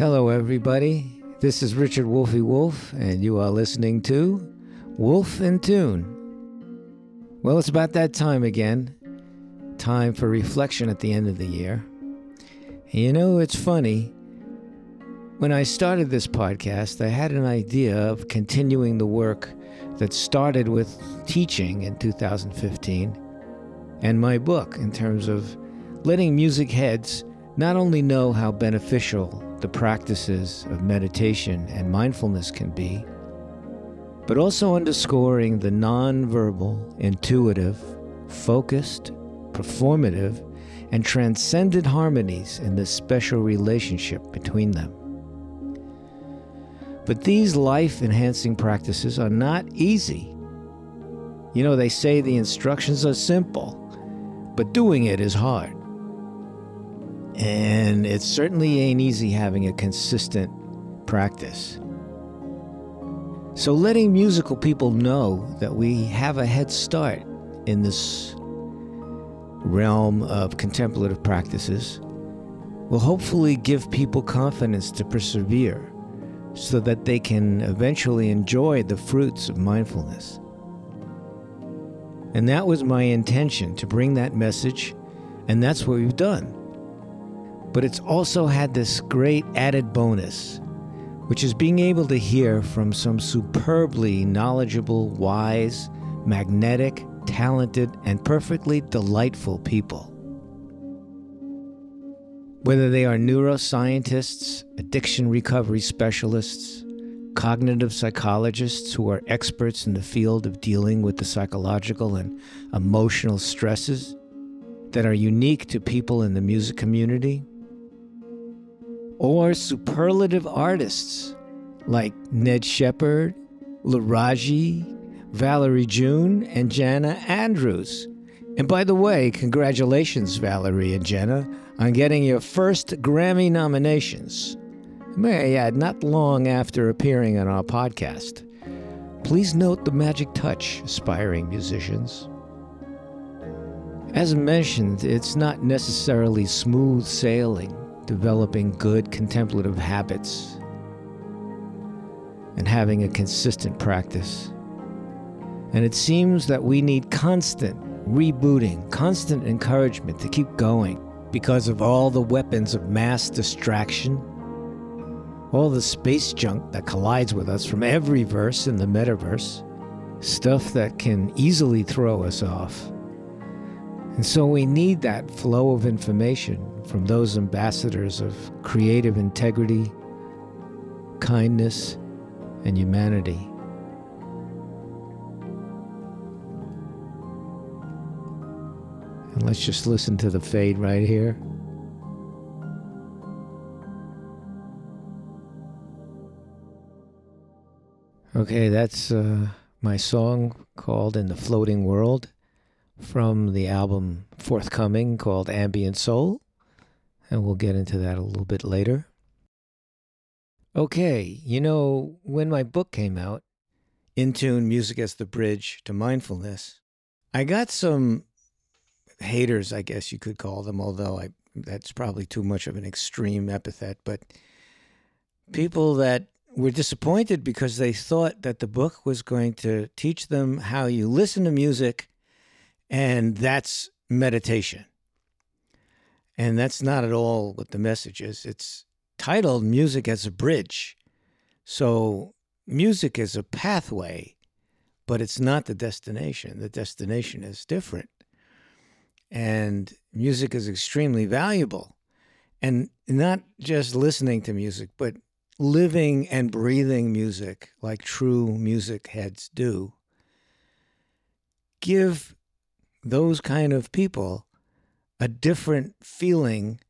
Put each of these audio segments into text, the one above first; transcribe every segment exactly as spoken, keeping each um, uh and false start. Hello, everybody. This is Richard Wolfie Wolf, and you are listening to Wolf in Tune. Well, it's about that time again. Time for reflection at the end of the year. And you know, it's funny. When I started this podcast, I had an idea of continuing the work that started with teaching in two thousand fifteen and my book in terms of letting music heads not only know how beneficial the practices of meditation and mindfulness can be, but also underscoring the non-verbal, intuitive, focused, performative, and transcendent harmonies in this special relationship between them. But these life-enhancing practices are not easy. You know, they say the instructions are simple, but doing it is hard. And it certainly ain't easy having a consistent practice. So letting musical people know that we have a head start in this realm of contemplative practices will hopefully give people confidence to persevere so that they can eventually enjoy the fruits of mindfulness. And that was my intention, to bring that message, and that's what we've done. But it's also had this great added bonus, which is being able to hear from some superbly knowledgeable, wise, magnetic, talented, and perfectly delightful people. Whether they are neuroscientists, addiction recovery specialists, cognitive psychologists who are experts in the field of dealing with the psychological and emotional stresses that are unique to people in the music community, or superlative artists like Ned Shepard, Laraji, Valerie June, and Jana Andrews. And by the way, congratulations, Valerie and Jana, on getting your first Grammy nominations. May I add, not long after appearing on our podcast. Please note the magic touch, aspiring musicians. As mentioned, it's not necessarily smooth sailing, developing good contemplative habits and having a consistent practice. And it seems that we need constant rebooting, constant encouragement to keep going because of all the weapons of mass distraction, all the space junk that collides with us from every verse in the metaverse, stuff that can easily throw us off. And so we need that flow of information from those ambassadors of creative integrity, kindness, and humanity. Let's just listen to the fade right here. Okay, that's uh, my song called In the Floating World from the album forthcoming called Ambient Soul. And we'll get into that a little bit later. Okay, you know, when my book came out, In Tune, Music as the Bridge to Mindfulness, I got some haters, I guess you could call them, although I, that's probably too much of an extreme epithet, but people that were disappointed because they thought that the book was going to teach them how you listen to music, and that's meditation. And that's not at all what the message is. It's titled Music as a Bridge. So music is a pathway, but it's not the destination. The destination is different. And music is extremely valuable. And not just listening to music, but living and breathing music like true music heads do. Give those kind of people a different feeling,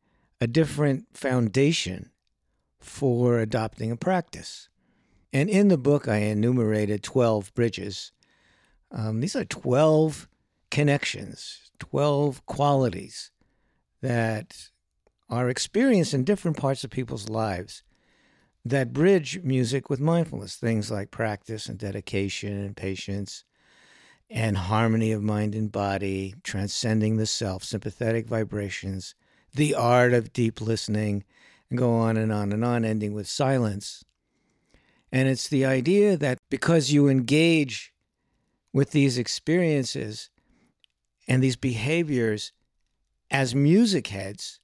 a different foundation for adopting a practice. And in the book, I enumerated twelve bridges. Um, these are twelve connections. twelve qualities that are experienced in different parts of people's lives that bridge music with mindfulness, things like practice and dedication and patience and harmony of mind and body, transcending the self, sympathetic vibrations, the art of deep listening, and go on and on and on, ending with silence. And it's the idea that because you engage with these experiences and these behaviors as music heads,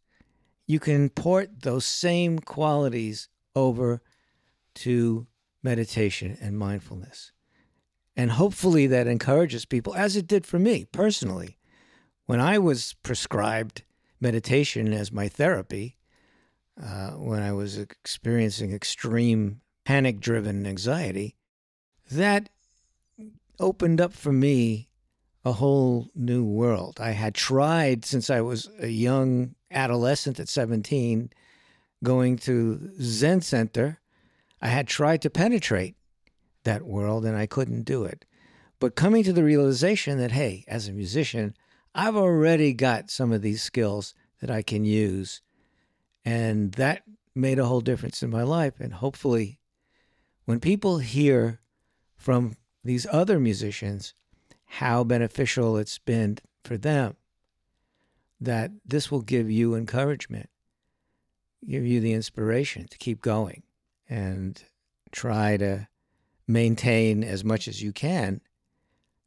you can port those same qualities over to meditation and mindfulness. And hopefully that encourages people, as it did for me personally. When I was prescribed meditation as my therapy, uh, when I was experiencing extreme panic-driven anxiety, that opened up for me a whole new world. I had tried since I was a young adolescent at seventeen, going to Zen Center. I had tried to penetrate that world and I couldn't do it. But coming to the realization that, hey, as a musician, I've already got some of these skills that I can use. And that made a whole difference in my life. And hopefully, when people hear from these other musicians how beneficial it's been for them, that this will give you encouragement, give you the inspiration to keep going and try to maintain as much as you can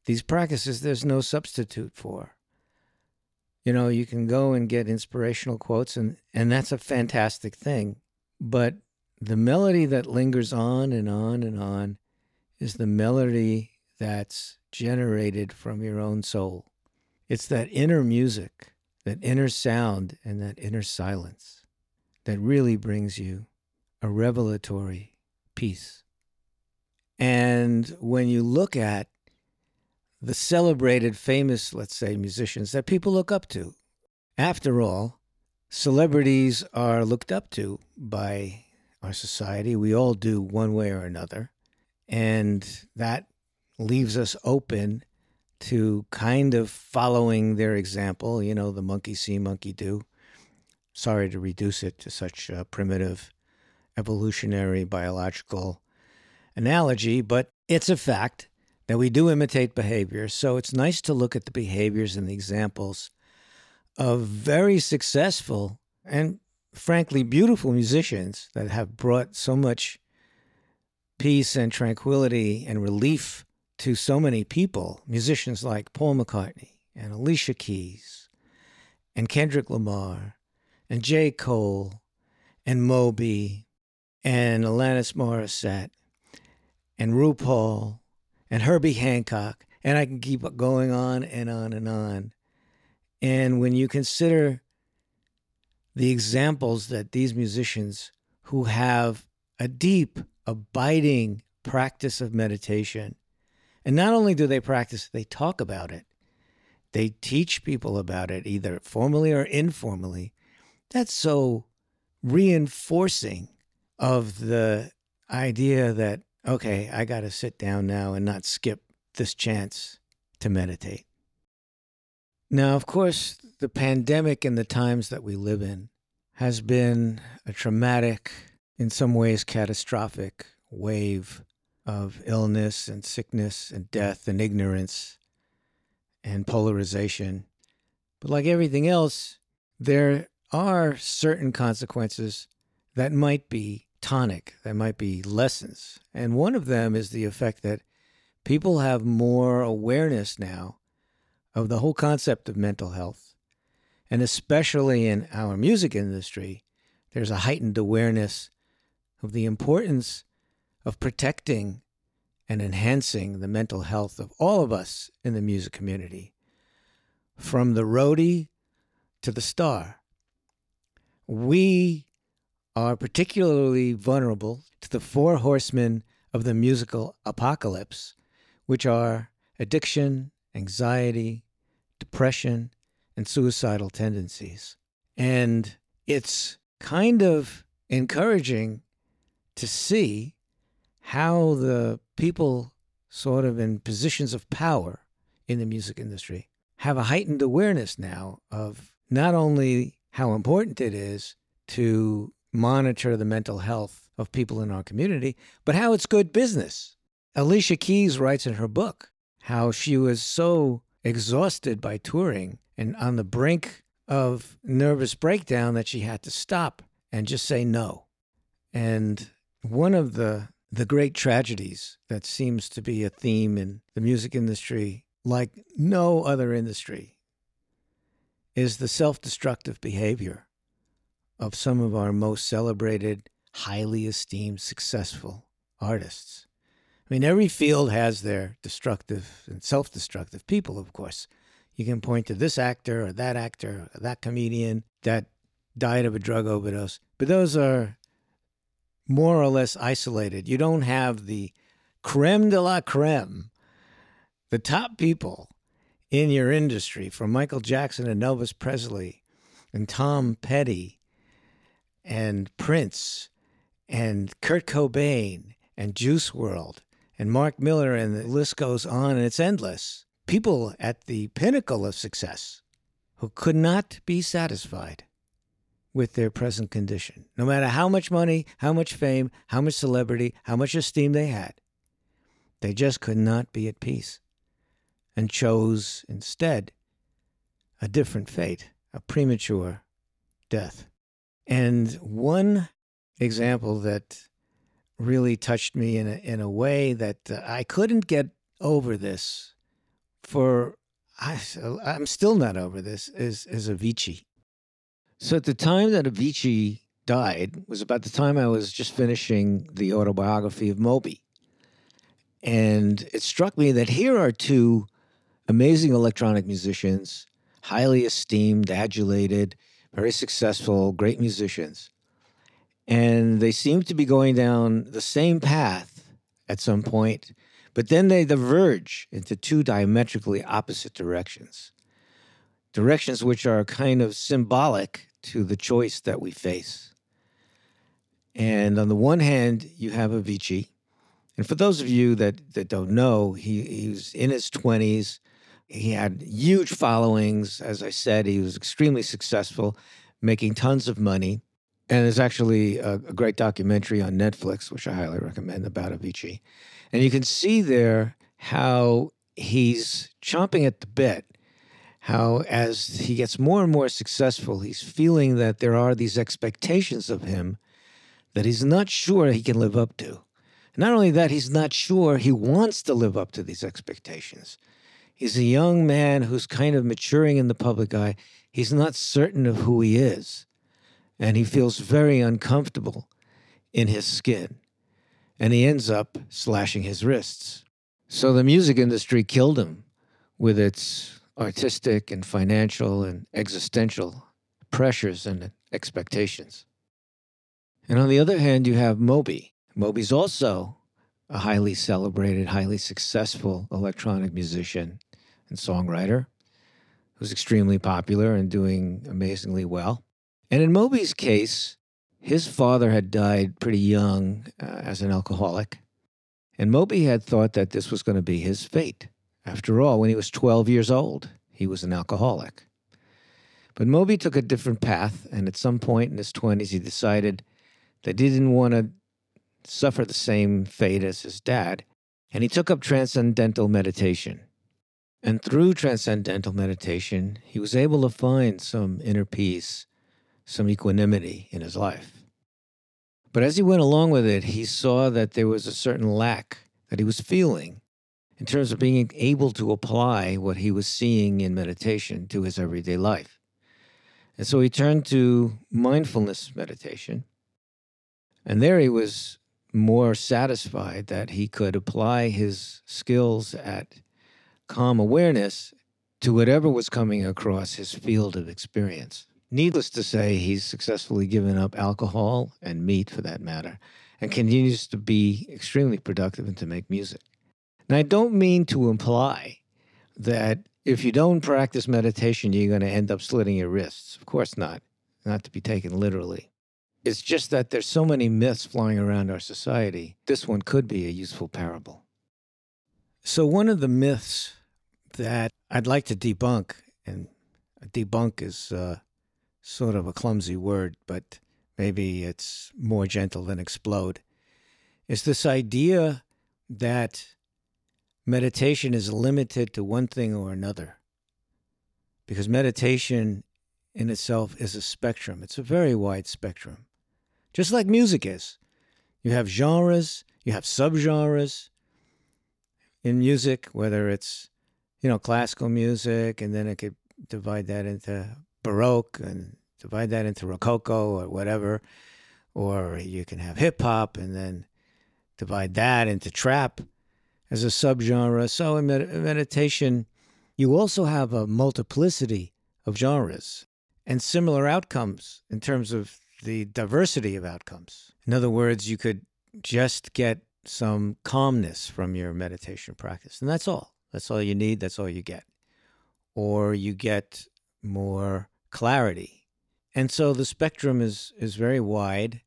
these practices there's no substitute for. You know, you can go and get inspirational quotes, and, and that's a fantastic thing. But the melody that lingers on and on and on is the melody that's generated from your own soul. It's that inner music, that inner sound, and that inner silence that really brings you a revelatory peace. And when you look at the celebrated, famous, let's say, musicians that people look up to. After all, celebrities are looked up to by our society. We all do one way or another. And that leaves us open to kind of following their example, you know, the monkey see, monkey do. Sorry to reduce it to such a primitive evolutionary biological analogy, but it's a fact that we do imitate behavior. So it's nice to look at the behaviors and the examples of very successful and frankly beautiful musicians that have brought so much peace and tranquility and relief to so many people, musicians like Paul McCartney and Alicia Keys and Kendrick Lamar and J. Cole and Moby and Alanis Morissette and RuPaul and Herbie Hancock, and I can keep going on and on and on. And when you consider the examples that these musicians who have a deep, abiding practice of meditation, and not only do they practice, they talk about it. They teach people about it, either formally or informally. That's so reinforcing of the idea that, okay, I got to sit down now and not skip this chance to meditate. Now, of course, the pandemic and the times that we live in has been a traumatic, in some ways catastrophic, wave of illness and sickness and death and ignorance and polarization. But like everything else, there are certain consequences that might be tonic, that might be lessons. And one of them is the effect that people have more awareness now of the whole concept of mental health. And especially in our music industry, there's a heightened awareness of the importance of protecting and enhancing the mental health of all of us in the music community, from the roadie to the star. We are particularly vulnerable to the four horsemen of the musical apocalypse, which are addiction, anxiety, depression, and suicidal tendencies. And it's kind of encouraging to see how the people sort of in positions of power in the music industry have a heightened awareness now of not only how important it is to monitor the mental health of people in our community, but how it's good business. Alicia Keys writes in her book how she was so exhausted by touring and on the brink of nervous breakdown that she had to stop and just say no. And one of the the great tragedies that seems to be a theme in the music industry, like no other industry, is the self-destructive behavior of some of our most celebrated, highly esteemed, successful artists. I mean, every field has their destructive and self-destructive people, of course. You can point to this actor or that actor or that comedian that died of a drug overdose. But those are more or less isolated. You don't have the creme de la creme, the top people in your industry, from Michael Jackson and Elvis Presley and Tom Petty and Prince and Kurt Cobain and Juice world and Mark Miller, and the list goes on, and it's endless. People at the pinnacle of success who could not be satisfied with their present condition, no matter how much money, how much fame, how much celebrity, how much esteem they had. They just could not be at peace and chose instead a different fate, a premature death. And one example that really touched me in a, in a way that uh, I couldn't get over this for, I, I'm still not over this, is, is Avicii. So at the time that Avicii died was about the time I was just finishing the autobiography of Moby. And it struck me that here are two amazing electronic musicians, highly esteemed, adulated, very successful, great musicians. And they seem to be going down the same path at some point, but then they diverge into two diametrically opposite directions. Directions which are kind of symbolic to the choice that we face. And on the one hand, you have Avicii. And for those of you that, that don't know, he, he was in his twenties. He had huge followings. As I said, he was extremely successful, making tons of money. And there's actually a, a great documentary on Netflix, which I highly recommend, about Avicii. And you can see there how he's chomping at the bit, how as he gets more and more successful, he's feeling that there are these expectations of him that he's not sure he can live up to. Not only that, he's not sure he wants to live up to these expectations. He's a young man who's kind of maturing in the public eye. He's not certain of who he is. And he feels very uncomfortable in his skin. And he ends up slashing his wrists. So the music industry killed him with its artistic and financial and existential pressures and expectations. And on the other hand, you have Moby. Moby's also a highly celebrated, highly successful electronic musician and songwriter who's extremely popular and doing amazingly well. And in Moby's case, his father had died pretty young uh, as an alcoholic. And Moby had thought that this was going to be his fate. After all, when he was twelve years old, he was an alcoholic. But Moby took a different path, and at some point in his twenties, he decided that he didn't want to suffer the same fate as his dad, and he took up transcendental meditation. And through transcendental meditation, he was able to find some inner peace, some equanimity in his life. But as he went along with it, he saw that there was a certain lack that he was feeling in terms of being able to apply what he was seeing in meditation to his everyday life. And so he turned to mindfulness meditation. And there he was more satisfied that he could apply his skills at calm awareness to whatever was coming across his field of experience. Needless to say, he's successfully given up alcohol and meat, for that matter, and continues to be extremely productive and to make music. Now, I don't mean to imply that if you don't practice meditation, you're going to end up slitting your wrists. Of course not, not to be taken literally. It's just that there's so many myths flying around our society. This one could be a useful parable. So one of the myths that I'd like to debunk, and debunk is uh, sort of a clumsy word, but maybe it's more gentle than explode, is this idea that meditation is limited to one thing or another. Because meditation in itself is a spectrum. It's a very wide spectrum. just like music is. You have genres, you have subgenres in music, whether it's, you know, classical music, and then it could divide that into Baroque and divide that into Rococo or whatever. Or you can have hip-hop and then divide that into trap as a subgenre. So in med- meditation, you also have a multiplicity of genres and similar outcomes in terms of the diversity of outcomes. In other words, you could just get some calmness from your meditation practice, and that's all. That's all you need. That's all you get. Or you get more clarity. And so the spectrum is, is very wide.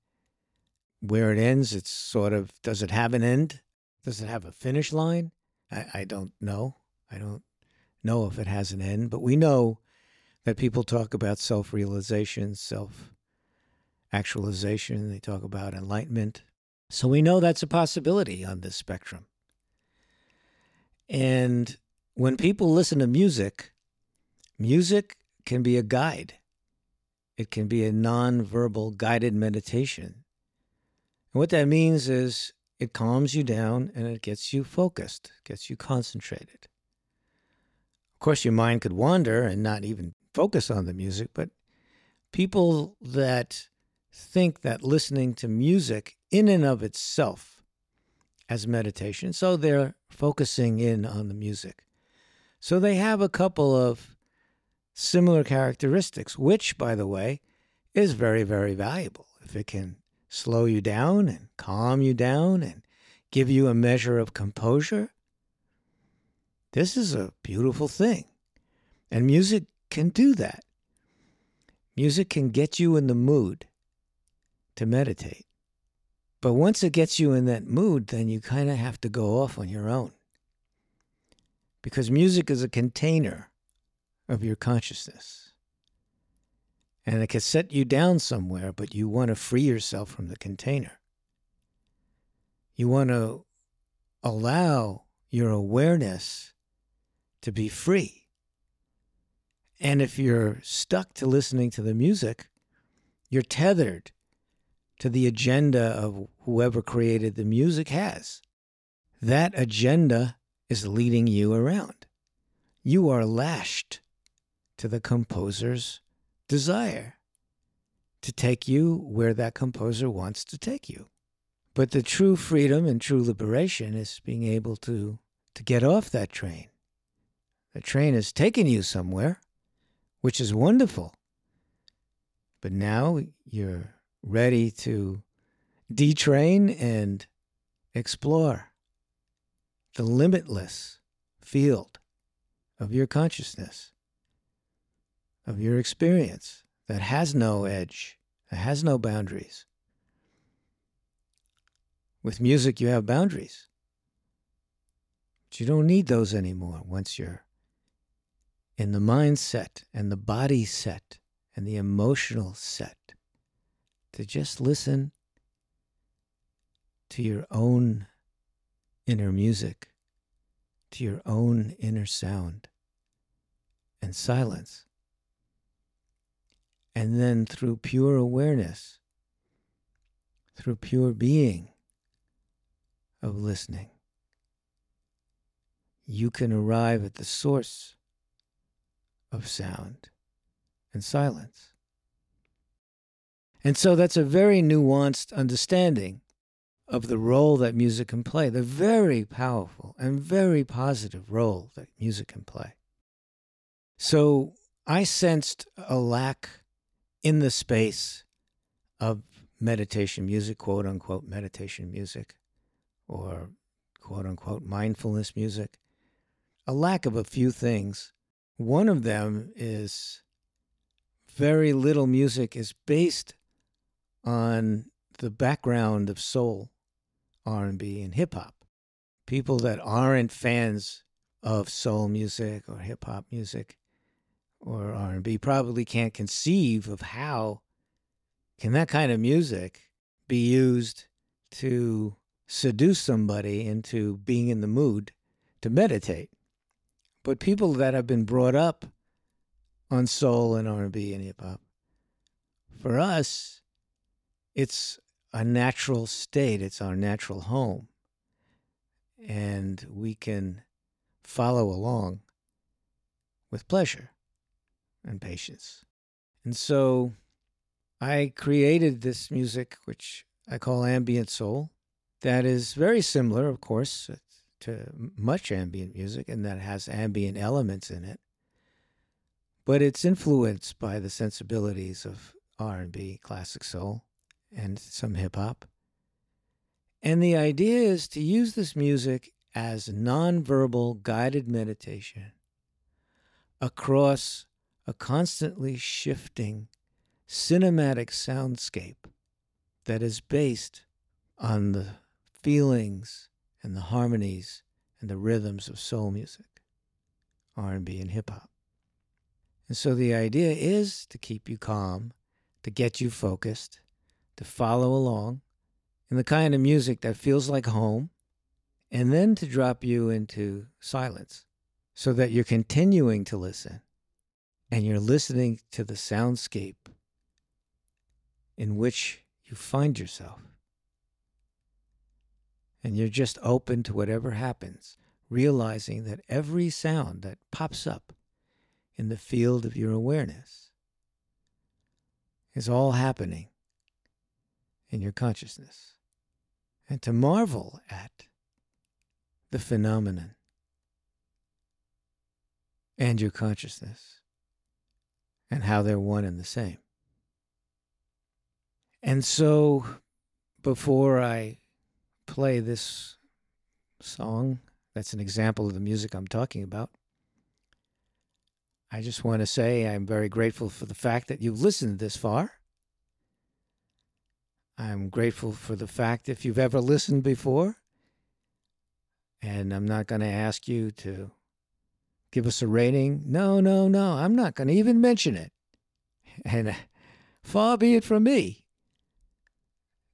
Where it ends, it's sort of, does it have an end? Does it have a finish line? I, I don't know. I don't know if it has an end, but we know that people talk about self-realization, self-actualization. They talk about enlightenment. So we know that's a possibility on this spectrum. And when people listen to music, music can be a guide. It can be a non-verbal guided meditation. And what that means is it calms you down and it gets you focused, gets you concentrated. Of course, your mind could wander and not even focus on the music, but people that think that listening to music in and of itself as meditation, so they're focusing in on the music. So they have a couple of similar characteristics, which, by the way, is very, very valuable. If it can slow you down and calm you down and give you a measure of composure, this is a beautiful thing. And music can do that. Music can get you in the mood to meditate. But once it gets you in that mood, then you kind of have to go off on your own. Because music is a container of your consciousness. And it can set you down somewhere, but you want to free yourself from the container. You want to allow your awareness to be free. And if you're stuck to listening to the music, you're tethered to the agenda of whoever created the music has. That agenda is leading you around. You are lashed to the composer's desire to take you where that composer wants to take you. But the true freedom and true liberation is being able to, to get off that train. The train has taken you somewhere, which is wonderful. But now you're ready to detrain and explore the limitless field of your consciousness, of your experience that has no edge, that has no boundaries. With music, you have boundaries, but you don't need those anymore once you're in the mindset and the body set and the emotional set to just listen to your own inner music, to your own inner sound and silence. And then through pure awareness, through pure being of listening, you can arrive at the source of sound and silence. And so that's a very nuanced understanding of the role that music can play, the very powerful and very positive role that music can play. So I sensed a lack in the space of meditation music, quote unquote meditation music, or quote unquote mindfulness music, a lack of a few things. One of them is very little music is based on the background of soul, R and B, and hip-hop. People that aren't fans of soul music or hip-hop music or R and B probably can't conceive of how can that kind of music be used to seduce somebody into being in the mood to meditate. But people that have been brought up on soul and R and B and hip-hop, for us, it's a natural state. It's our natural home. And we can follow along with pleasure and patience. And so I created this music, which I call Ambient Soul, that is very similar, of course, to much ambient music, and that has ambient elements in it. But it's influenced by the sensibilities of R and B, classic soul, and some hip-hop. And the idea is to use this music as nonverbal guided meditation across a constantly shifting cinematic soundscape that is based on the feelings and the harmonies and the rhythms of soul music, R and B and hip-hop. And so the idea is to keep you calm, to get you focused, to follow along in the kind of music that feels like home, and then to drop you into silence so that you're continuing to listen and you're listening to the soundscape in which you find yourself. And you're just open to whatever happens, realizing that every sound that pops up in the field of your awareness is all happening in your consciousness, and to marvel at the phenomenon and your consciousness and how they're one and the same. And so before I play this song, that's an example of the music I'm talking about, I just want to say I'm very grateful for the fact that you've listened this far. I'm grateful for the fact if you've ever listened before. And I'm not going to ask you to give us a rating. No, no, no. I'm not going to even mention it. And far be it from me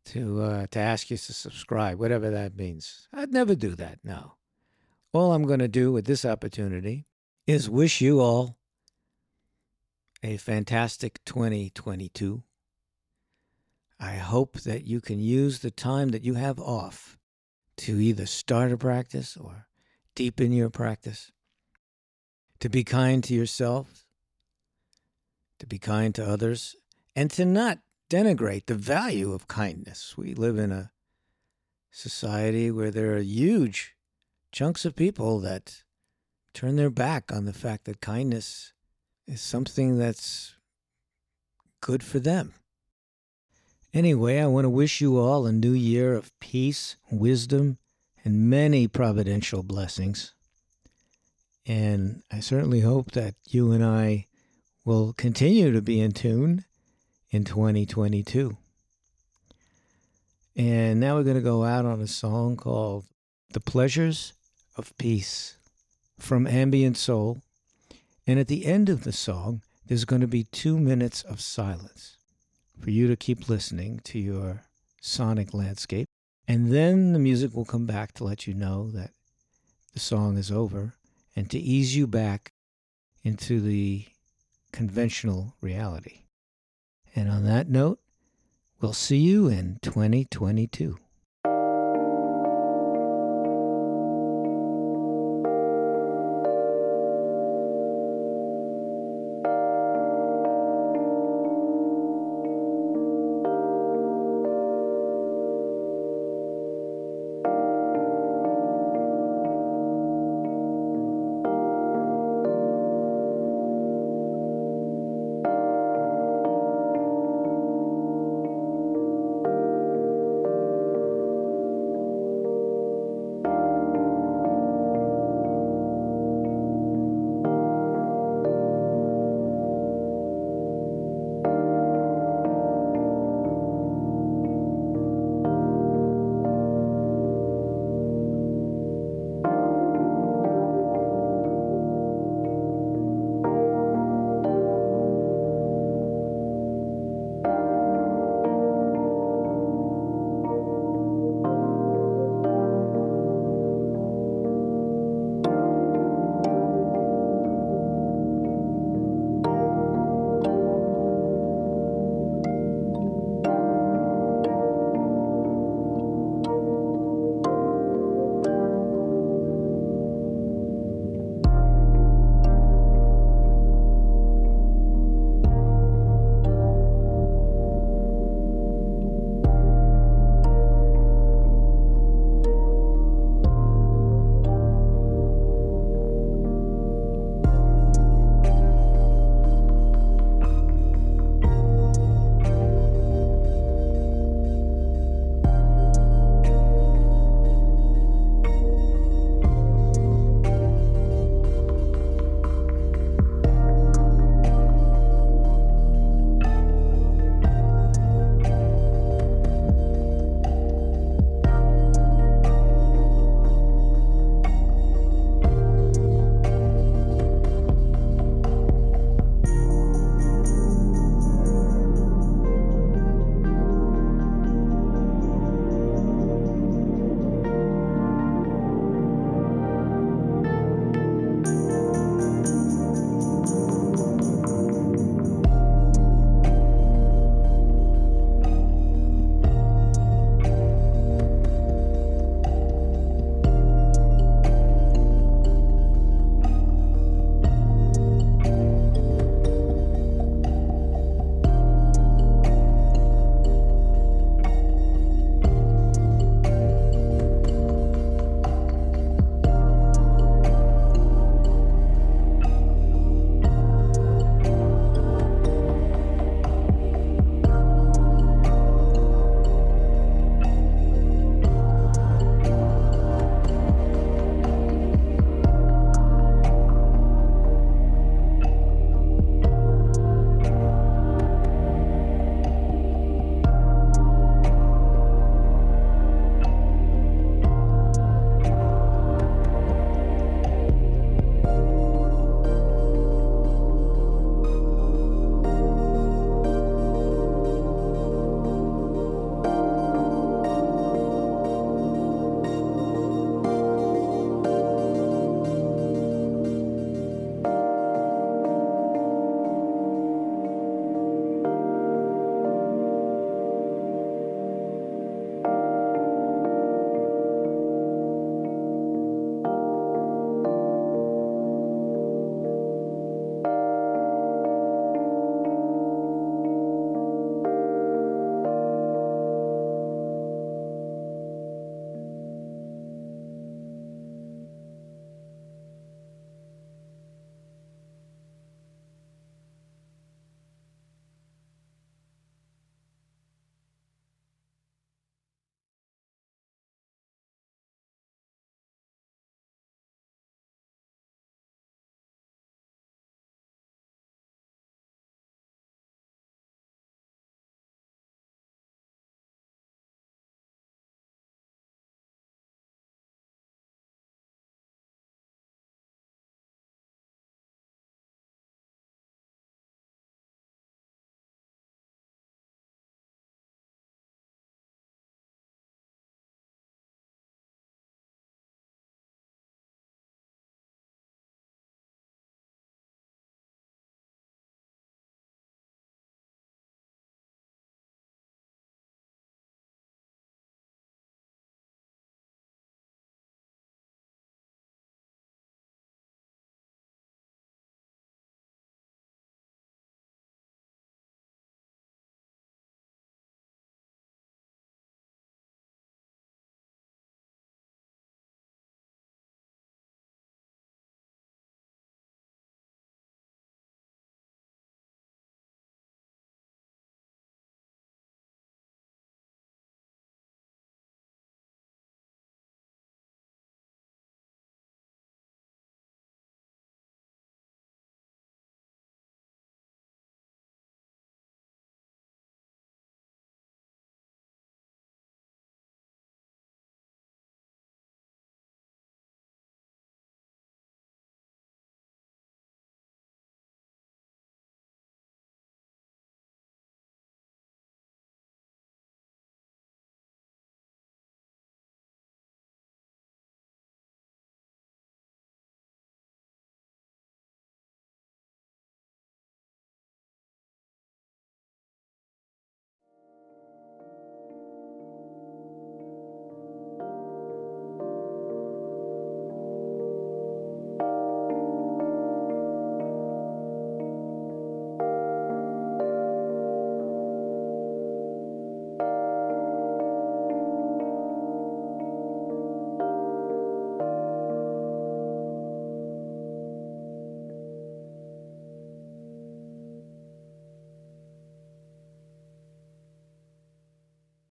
to uh, to ask you to subscribe, whatever that means. I'd never do that, no. All I'm going to do with this opportunity is wish you all a fantastic twenty twenty-two. I hope that you can use the time that you have off to either start a practice or deepen your practice, to be kind to yourself, to be kind to others, and to not denigrate the value of kindness. We live in a society where there are huge chunks of people that turn their back on the fact that kindness is something that's good for them. Anyway, I want to wish you all a new year of peace, wisdom, and many providential blessings. And I certainly hope that you and I will continue to be in tune in twenty twenty-two. And now we're going to go out on a song called The Pleasures of Peace from Ambient Soul. And at the end of the song, there's going to be two minutes of silence for you to keep listening to your sonic landscape. And then the music will come back to let you know that the song is over and to ease you back into the conventional reality. And on that note, we'll see you in twenty twenty-two.